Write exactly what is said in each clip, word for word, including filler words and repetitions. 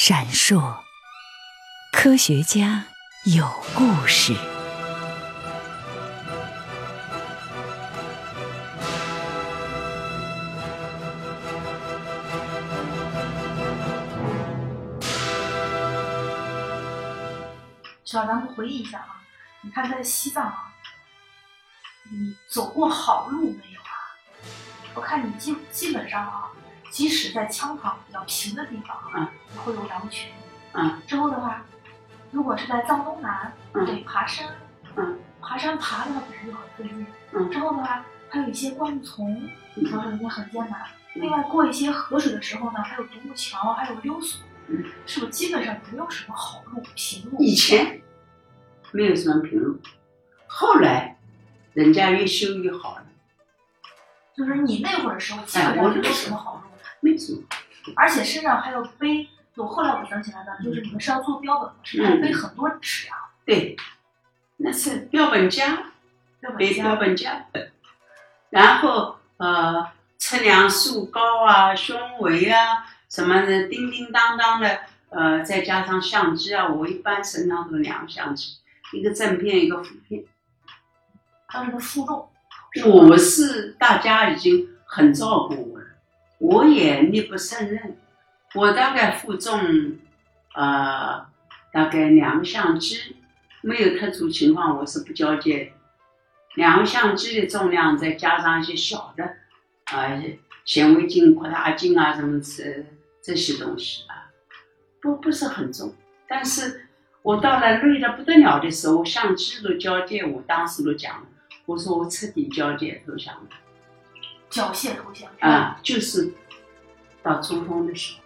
闪烁，科学家有故事。小，咱们回忆一下啊，你看他在西藏啊，你走过好路没有啊？我看你基基本上啊。即使在羌塘比较平的地方，嗯，也会有羊群，嗯。之后的话，如果是在藏东南，嗯，对，爬山，嗯，爬山爬的话本身就很费劲，嗯。之后的话，还有一些灌木丛，你说是也很艰难。另外，过一些河水的时候呢，还有独木桥，还有溜索，嗯，是不是基本上没有什么好路、平路？以前没有什么平路，后来人家越修越好了。就是你那会儿的时候，基本上没有什么好路。哎没错，而且身上还有背，我后来我想起来的，就是你们是要做标本，是要背很多纸啊。对，那是标本夹，背标本夹本，然后呃测量树高啊、胸围啊什么的，叮叮当当的，呃再加上相机啊，我一般身上都两个相机，一个正片一个负片。当时的负重，我是大家已经很照顾我。我也力不胜任，我大概负重，呃，大概两个相机，没有特殊情况我是不交接的。两个相机的重量再加上一些小的，呃，显微镜、扩大镜啊什么这这些东西啊，不不是很重。但是我到了累得不得了的时候，相机都交接，我当时都讲了，我说我彻底交接投降了。缴械投降啊，就是到中东的时候。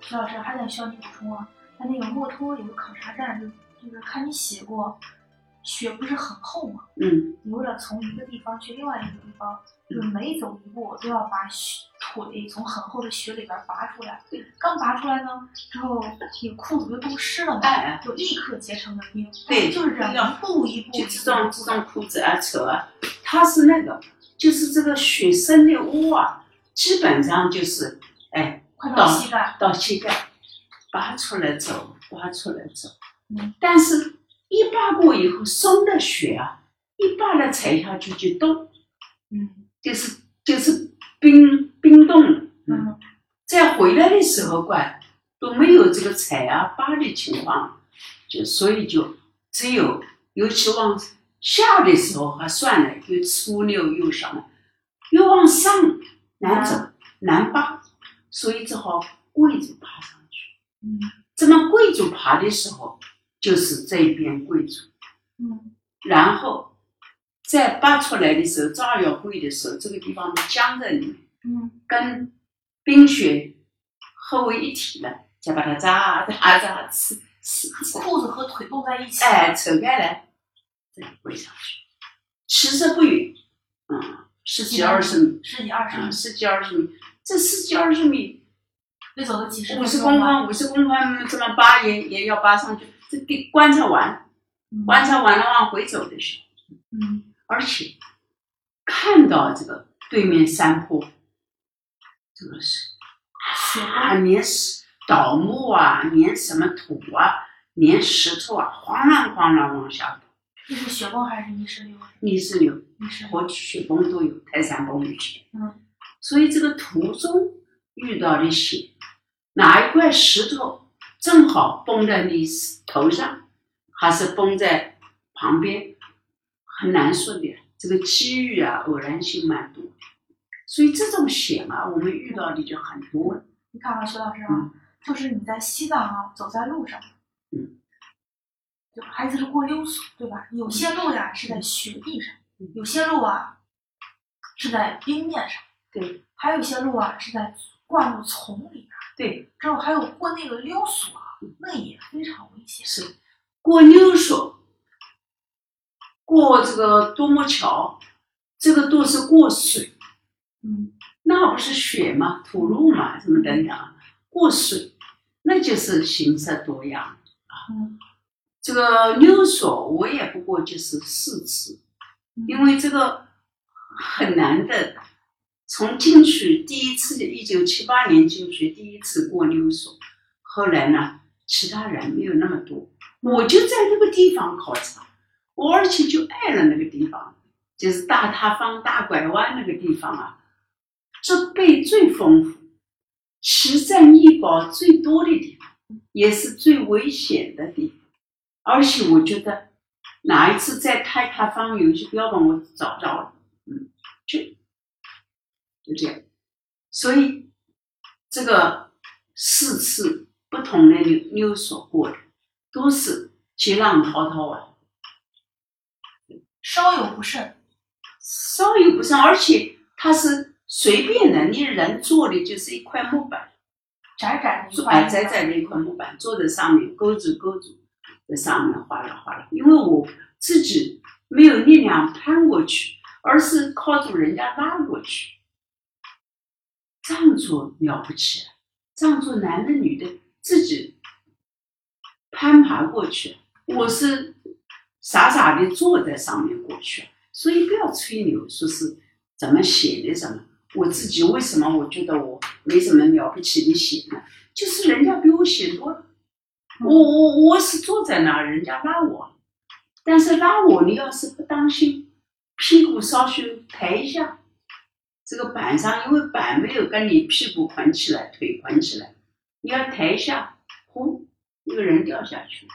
徐老师还得需要你补充啊，在那个墨脱有个考察站，就就是看你写过，雪不是很厚嘛，嗯，你为了从一个地方去另外一个地方，嗯、就是每走一步都要把腿从很厚的雪里边拔出来，对，刚拔出来呢之后，你裤子就冻湿了嘛，哎、就立刻结成了冰，对，就是一步一步就这种这种裤子啊扯啊，它是那个。就是这个雪生的窝啊，基本上就是，哎，到膝盖，到膝盖，拔出来走，拔出来走。嗯、但是，一拔过以后，松的雪啊，一拔了踩下去就冻，嗯，就是就是冰冰冻。嗯，在回来的时候，怪都没有这个踩啊拔的情况，就所以就只有，尤其往。下的时候还算了，又粗溜又什么，又往上难走难拔，所以只好跪着爬上去。嗯，这么跪着爬的时候，就是这一边跪着，嗯，然后再拔出来的时候，照样跪的时候，这个地方僵在里面，嗯，跟冰雪合为一体了，再把它扎扎扎，吃吃吃，裤子和腿冻在一起，哎，扯开来。再跪上去，其实不远，嗯，十几二十米，十几二十米，嗯、十几二十米，这十几二十米，得走个几十，五十公分，五十公分这么扒也也要扒上去，这得观察完，嗯、观察完了往回走的时候，嗯，而且看到这个对面山坡，这个是啊，连倒木啊，连什么土啊，连石头啊，哗啦哗啦往下。这是雪崩还是泥石流？泥石流，泥石流，雪崩都有，泰山崩雨雪。嗯，所以这个途中遇到的雪，哪一块石头正好崩在你头上，还是崩在旁边，很难说的。这个机遇啊，偶然性蛮多，所以这种险啊，我们遇到的就很多了。你看啊，徐老师啊，嗯、就是你在西藏啊，走在路上，嗯。就孩子是过溜索，对吧？有些路呀、啊、是在雪地上，有些路啊是在冰面上，对，还有一些路啊是在灌木丛里，对。之后还有过那个溜索啊，那也非常危险。是，过溜索，过这个独木桥，这个都是过水，嗯，那不是雪嘛，土路嘛，什么等等，过水，那就是形色多样啊。嗯，这个溜索我也不过就是四次，因为这个很难的。从进去第一次，一九七八年进去第一次过溜索，后来呢其他人没有那么多，我就在那个地方考察，我而且就爱了那个地方，就是大塌方大拐弯那个地方啊，植被最丰富，奇珍异宝最多的地方，也是最危险的地方。而且我觉得哪一次在太塌方有一些标本我找着了，嗯，就就这样。所以这个四次不同的溜索过的都是杰浪滔滔啊，稍有不慎，稍有不慎，而且它是随便的，你人做的就是一块木板，窄窄的一块，窄窄的一块木板，坐在上面，勾住勾住在上面哗啦哗啦。因为我自己没有力量攀过去，而是靠住人家拉过去。这样做了不起，这样做男的女的自己攀爬过去，我是傻傻的坐在上面过去。所以不要吹牛说是怎么写的什么，我自己为什么我觉得我没什么了不起的写呢？就是人家比我写多了，我我我是坐在那，人家拉我，但是拉我你要是不当心，屁股稍许抬一下，这个板上因为板没有跟你屁股捆起来，腿捆起来，你要抬一下，呼，一个人掉下去，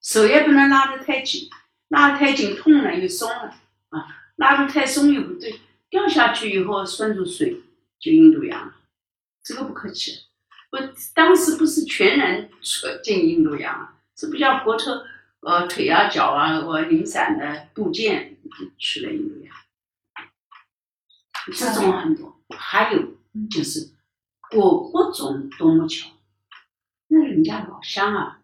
手也不能拉得太紧，拉得太紧痛了又松了啊，拉得太松又不对，掉下去以后顺着水就印度洋了，这个不客气。不，当时不是全人进印度洋，是不叫国车呃腿啊脚啊我零散的部件去了印度洋。这种很多，还有就是过各种独木桥，那人家老乡啊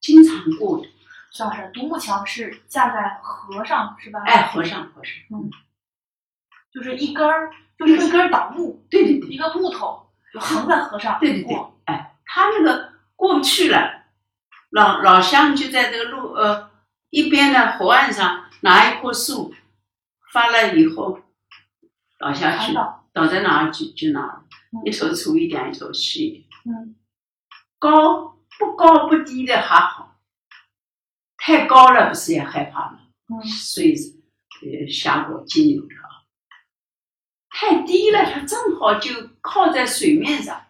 经常过的。徐老师，独木桥是架在河上是吧？哎，河上河上，嗯，就是一根儿，就是一根倒木，对对对，一个木头就横在河上，对对对，哎，他那个过不去了，老老乡就在这个路呃一边的河岸上拿一棵树，发了以后。倒下去，倒在哪儿就就哪儿，一头粗一点，一头细一点。嗯，高不高不低的还好，太高了不是也害怕吗？嗯，所以呃下过金牛的啊，太低了它正好就靠在水面上。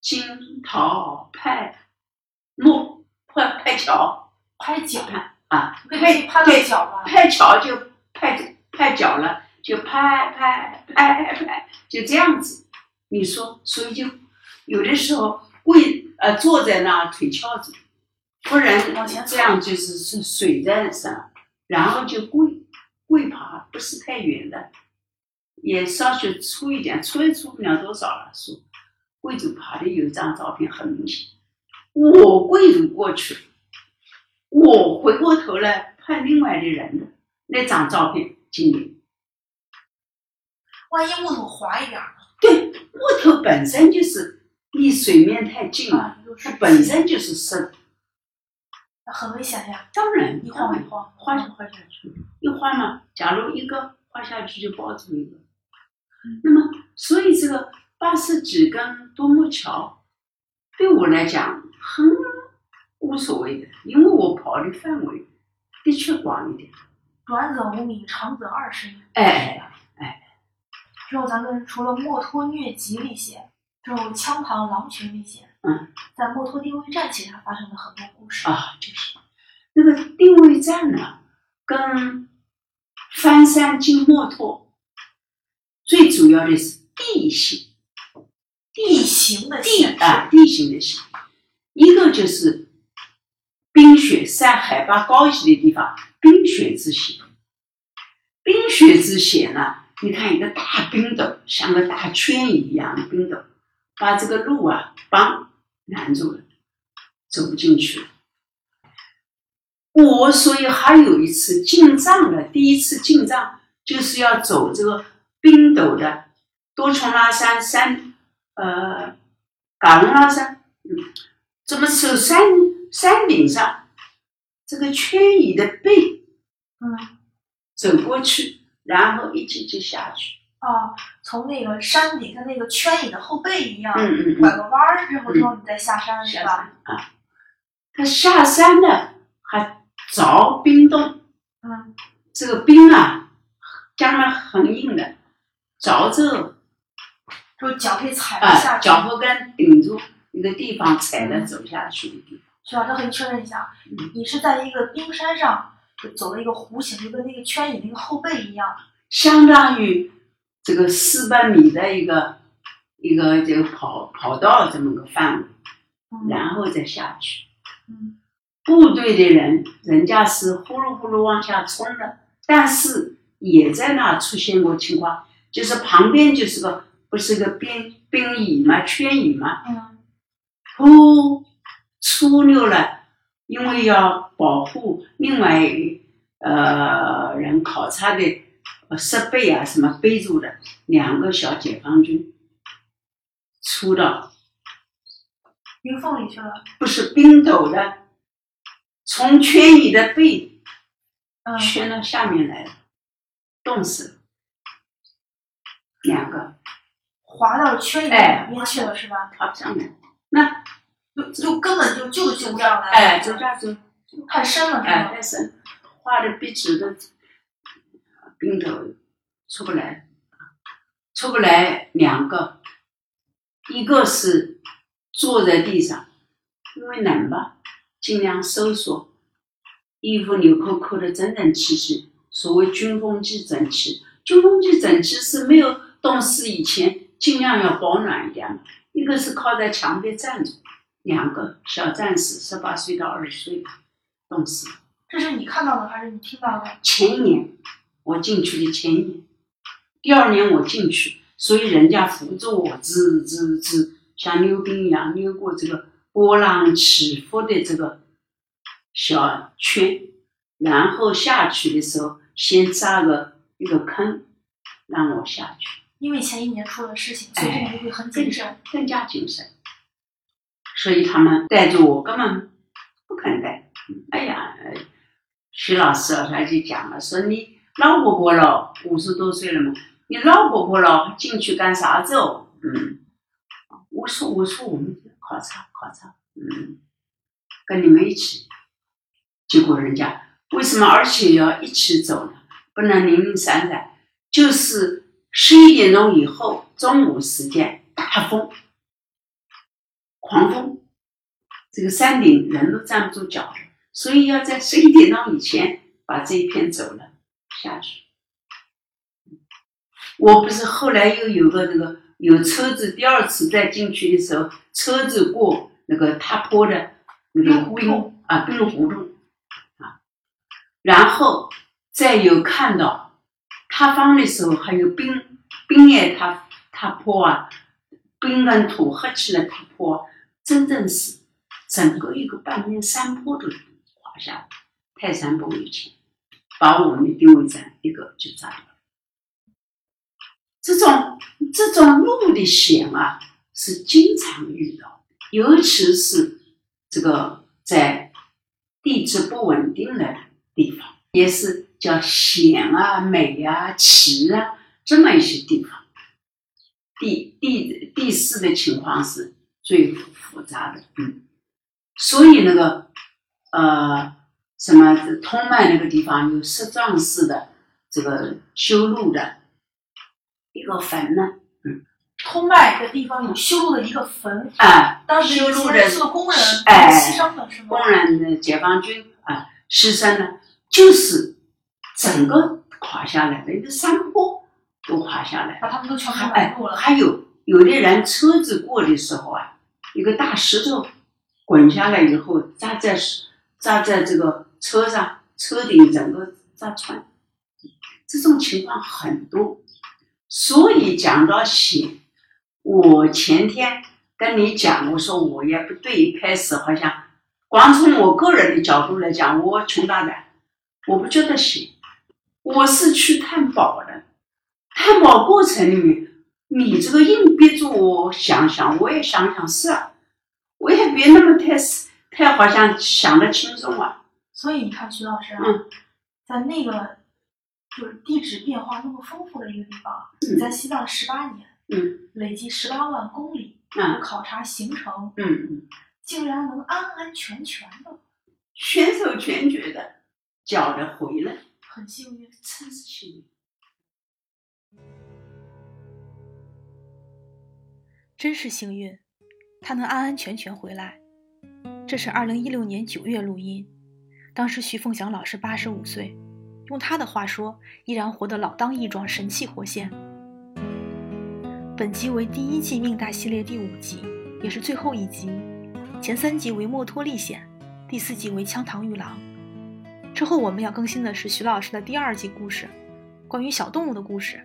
金桃派木派派桥，拍脚啊，拍拍到脚了，拍桥就拍拍脚了。就拍拍拍拍，就这样子。你说，所以就有的时候跪呃坐在那腿翘着，不然这样就是是水在上，然后就跪跪爬，不是太远的，也稍许粗一点，粗也粗不了多少了。说跪着爬的有一张照片很明显，我跪着过去，我回过头来看另外的人的那张照片，经理。万一木头滑一点儿，对，木头本身就是离水面太近了，啊、它本身就是深，很危险呀。当然，一晃一晃，滑就滑下去，一滑嘛，假如一个滑下去就抱住一个。嗯、那么，所以这个八十几根独木桥，对我来讲很无所谓的，因为我跑的范围的确广一点，短则五米，长则二十米。哎。之后咱们除了墨脱疟疾历险，之后羌塘狼群历险，嗯，在墨脱定位站其实还发生了很多故事啊，就是那个定位站呢，跟翻山进墨脱最主要的是地形，地形的地啊，地形的形，一个就是冰雪山海拔高一些的地方，冰雪之险，冰雪之险呢。你看一个大冰斗，像个大圈一样的冰斗，把这个路啊，帮拦住了，走不进去了。我所以还有一次进藏的，第一次进藏就是要走这个冰斗的多琼拉山山，呃，噶伦拉山，嗯，怎么走山山顶上这个圈椅的背，嗯，走过去。然后一级级下去，啊，从那个山顶的那个圈你的后背一样，嗯嗯，拐个弯儿之后之后你再下山、嗯、是吧？啊，它下山的还凿冰洞，嗯，这个冰啊，将来很硬的，凿之后，就脚可以踩了下去，啊，脚后跟顶住一个地方踩了走下去的地方。徐老师可以确认一下，嗯、你是在一个冰山上走了一个弧形，就跟那个圈椅那个后背一样，相当于。这个四百米的一个一个这个跑跑道这么个范围、嗯，然后再下去。嗯，部队的人人家是呼噜呼噜往下冲的，但是也在那出现过情况，就是旁边就是个不是个冰冰椅嘛，圈椅嘛，嗯，突出溜了，因为要保护另外呃人考察的。设备啊，什么背住的两个小解放军出到冰缝里去了，不是冰斗的，从圈椅的背、嗯、圈到下面来了，冻死了，两个滑到圈椅里面去了、哎、是吧？爬不上来，那就就根本就就救不上来，哎，就这样子，太深了，哎，太深，画的笔直的。冰头出不来，出不来两个，一个是坐在地上，因为冷吧，尽量收缩，衣服纽扣扣的整整齐齐，所谓军风纪整齐，军风纪整齐是没有冻死以前尽量要保暖一点。一个是靠在墙边站着，两个小战士，十八岁到二十岁冻死。这是你看到的还是你听到的？前一年。我进去的前一年，第二年我进去，所以人家扶着我，吱吱吱，像溜冰一样溜过这个波浪起伏的这个小圈，然后下去的时候先扎个一个坑，让我下去。因为前一年出了事情，所以我们会很谨慎、哎，更加谨慎。所以他们带着我根本不肯带。哎呀，徐老师他就讲了，说你。老婆婆了，五十多岁了嘛，你老婆婆了进去干啥子哦？嗯，我说我说我们考察考察，嗯，跟你们一起。结果人家为什么而且要一起走呢？不能零零散散，就是十一点钟以后，中午时间大风，狂风，这个山顶人都站不住脚了，所以要在十一点钟以前把这一片走了。下去，我不是后来又有个那个有车子，第二次再进去的时候，车子过那个塌坡的那个冰啊冰胡同啊，然后再有看到塌方的时候，还有冰冰也塌塌坡啊，冰跟土合起来塌坡，真正是整个一个半边山坡都滑下来，泰山崩以前。把我们的定位站一个就炸掉了。这种这种路的险啊，是经常遇到，尤其是这个在地质不稳定的地方，也是叫险啊、美啊、奇啊这么一些地方。地地地势的情况是最复杂的，嗯，所以那个呃。什么通麦那个地方有石葬式的这个修路的一个坟呢，嗯，通麦的地方有修路的一个坟啊，当时修路的是个工人牺牲的是吗？工人的解放军啊牺牲了，就是整个垮下来的一个山坡都垮下来，把他们都全部埋过了。还有有的人车子过的时候啊，一个大石头滚下来以后扎在扎在这个车上，车顶整个扎穿，这种情况很多。所以讲到险，我前天跟你讲，我说我也不对，一开始好像光从我个人的角度来讲，我穷大胆，我不觉得险。我是去探宝的，探宝过程里面，你这个硬逼住我想想，我也想想是啊，我也别那么太太好像想得轻松了、啊。所以你看徐老师啊，嗯、在那个就是地质变化那么丰富的一个地方，你、嗯、在西藏十八年，嗯，累计十八万公里的考察行程，嗯，竟然能安安全全的、全手全觉的搅着回来，很幸运，真是幸运。真是幸运，他能安安全全回来。这是二零一六年九月录音，当时徐凤祥老师八十五岁，用他的话说，依然活得老当益壮，神气活现。本集为第一季命大系列第五集，也是最后一集。前三集为墨脱历险，第四集为羌塘玉郎。之后我们要更新的是徐老师的第二季故事，关于小动物的故事，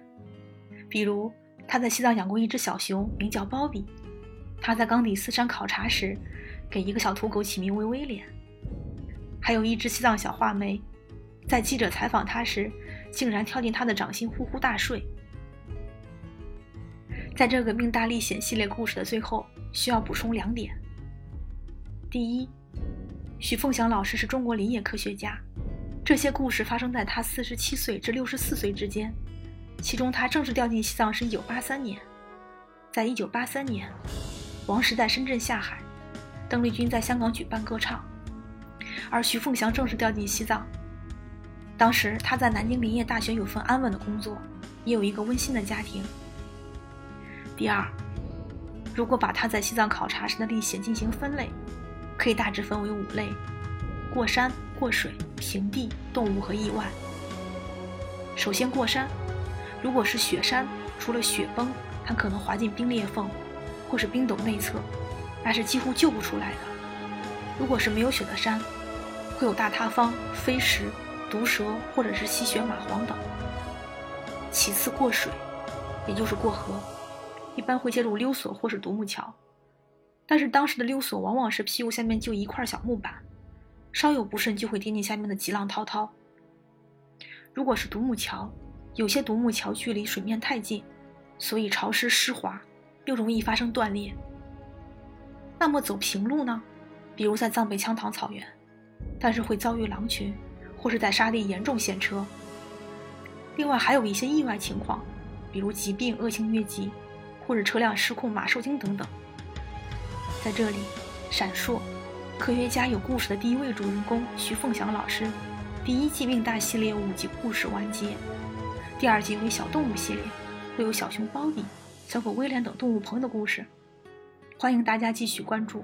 比如。他在西藏养过一只小熊，名叫鲍比。他在冈底斯山考察时，给一个小土狗起名为威廉。还有一只西藏小画眉，在记者采访他时，竟然跳进他的掌心呼呼大睡。在这个命大历险系列故事的最后，需要补充两点。第一，徐凤祥老师是中国林业科学家，这些故事发生在他四十七岁至六十四岁之间。其中他正式调进西藏是一九八三年，在一九八三年王石在深圳下海，邓丽君在香港举办歌唱，而徐凤祥正式调进西藏，当时他在南京林业大学有份安稳的工作，也有一个温馨的家庭。第二，如果把他在西藏考察时的历险进行分类，可以大致分为五类：过山、过水、平地、动物和意外。首先过山，如果是雪山，除了雪崩，它可能滑进冰裂缝或是冰斗内侧，那是几乎救不出来的。如果是没有雪的山，会有大塌方、飞石、毒蛇或者是吸血蚂蟥等。其次过水，也就是过河，一般会借助溜索或是独木桥，但是当时的溜索往往是屁股下面就一块小木板，稍有不慎就会跌进下面的急浪滔滔。如果是独木桥，有些独木桥距离水面太近，所以潮湿湿滑，又容易发生断裂。那么走平路呢？比如在藏北羌塘草原，但是会遭遇狼群，或是在沙地严重陷车。另外还有一些意外情况，比如疾病、恶性疟疾，或者车辆失控、马受惊等等。在这里，闪烁，科学家有故事的第一位主人公徐凤祥老师，第一季命大系列五集故事完结。第二集为小动物系列，会有小熊鲍比、小狗威廉等动物朋友的故事，欢迎大家继续关注。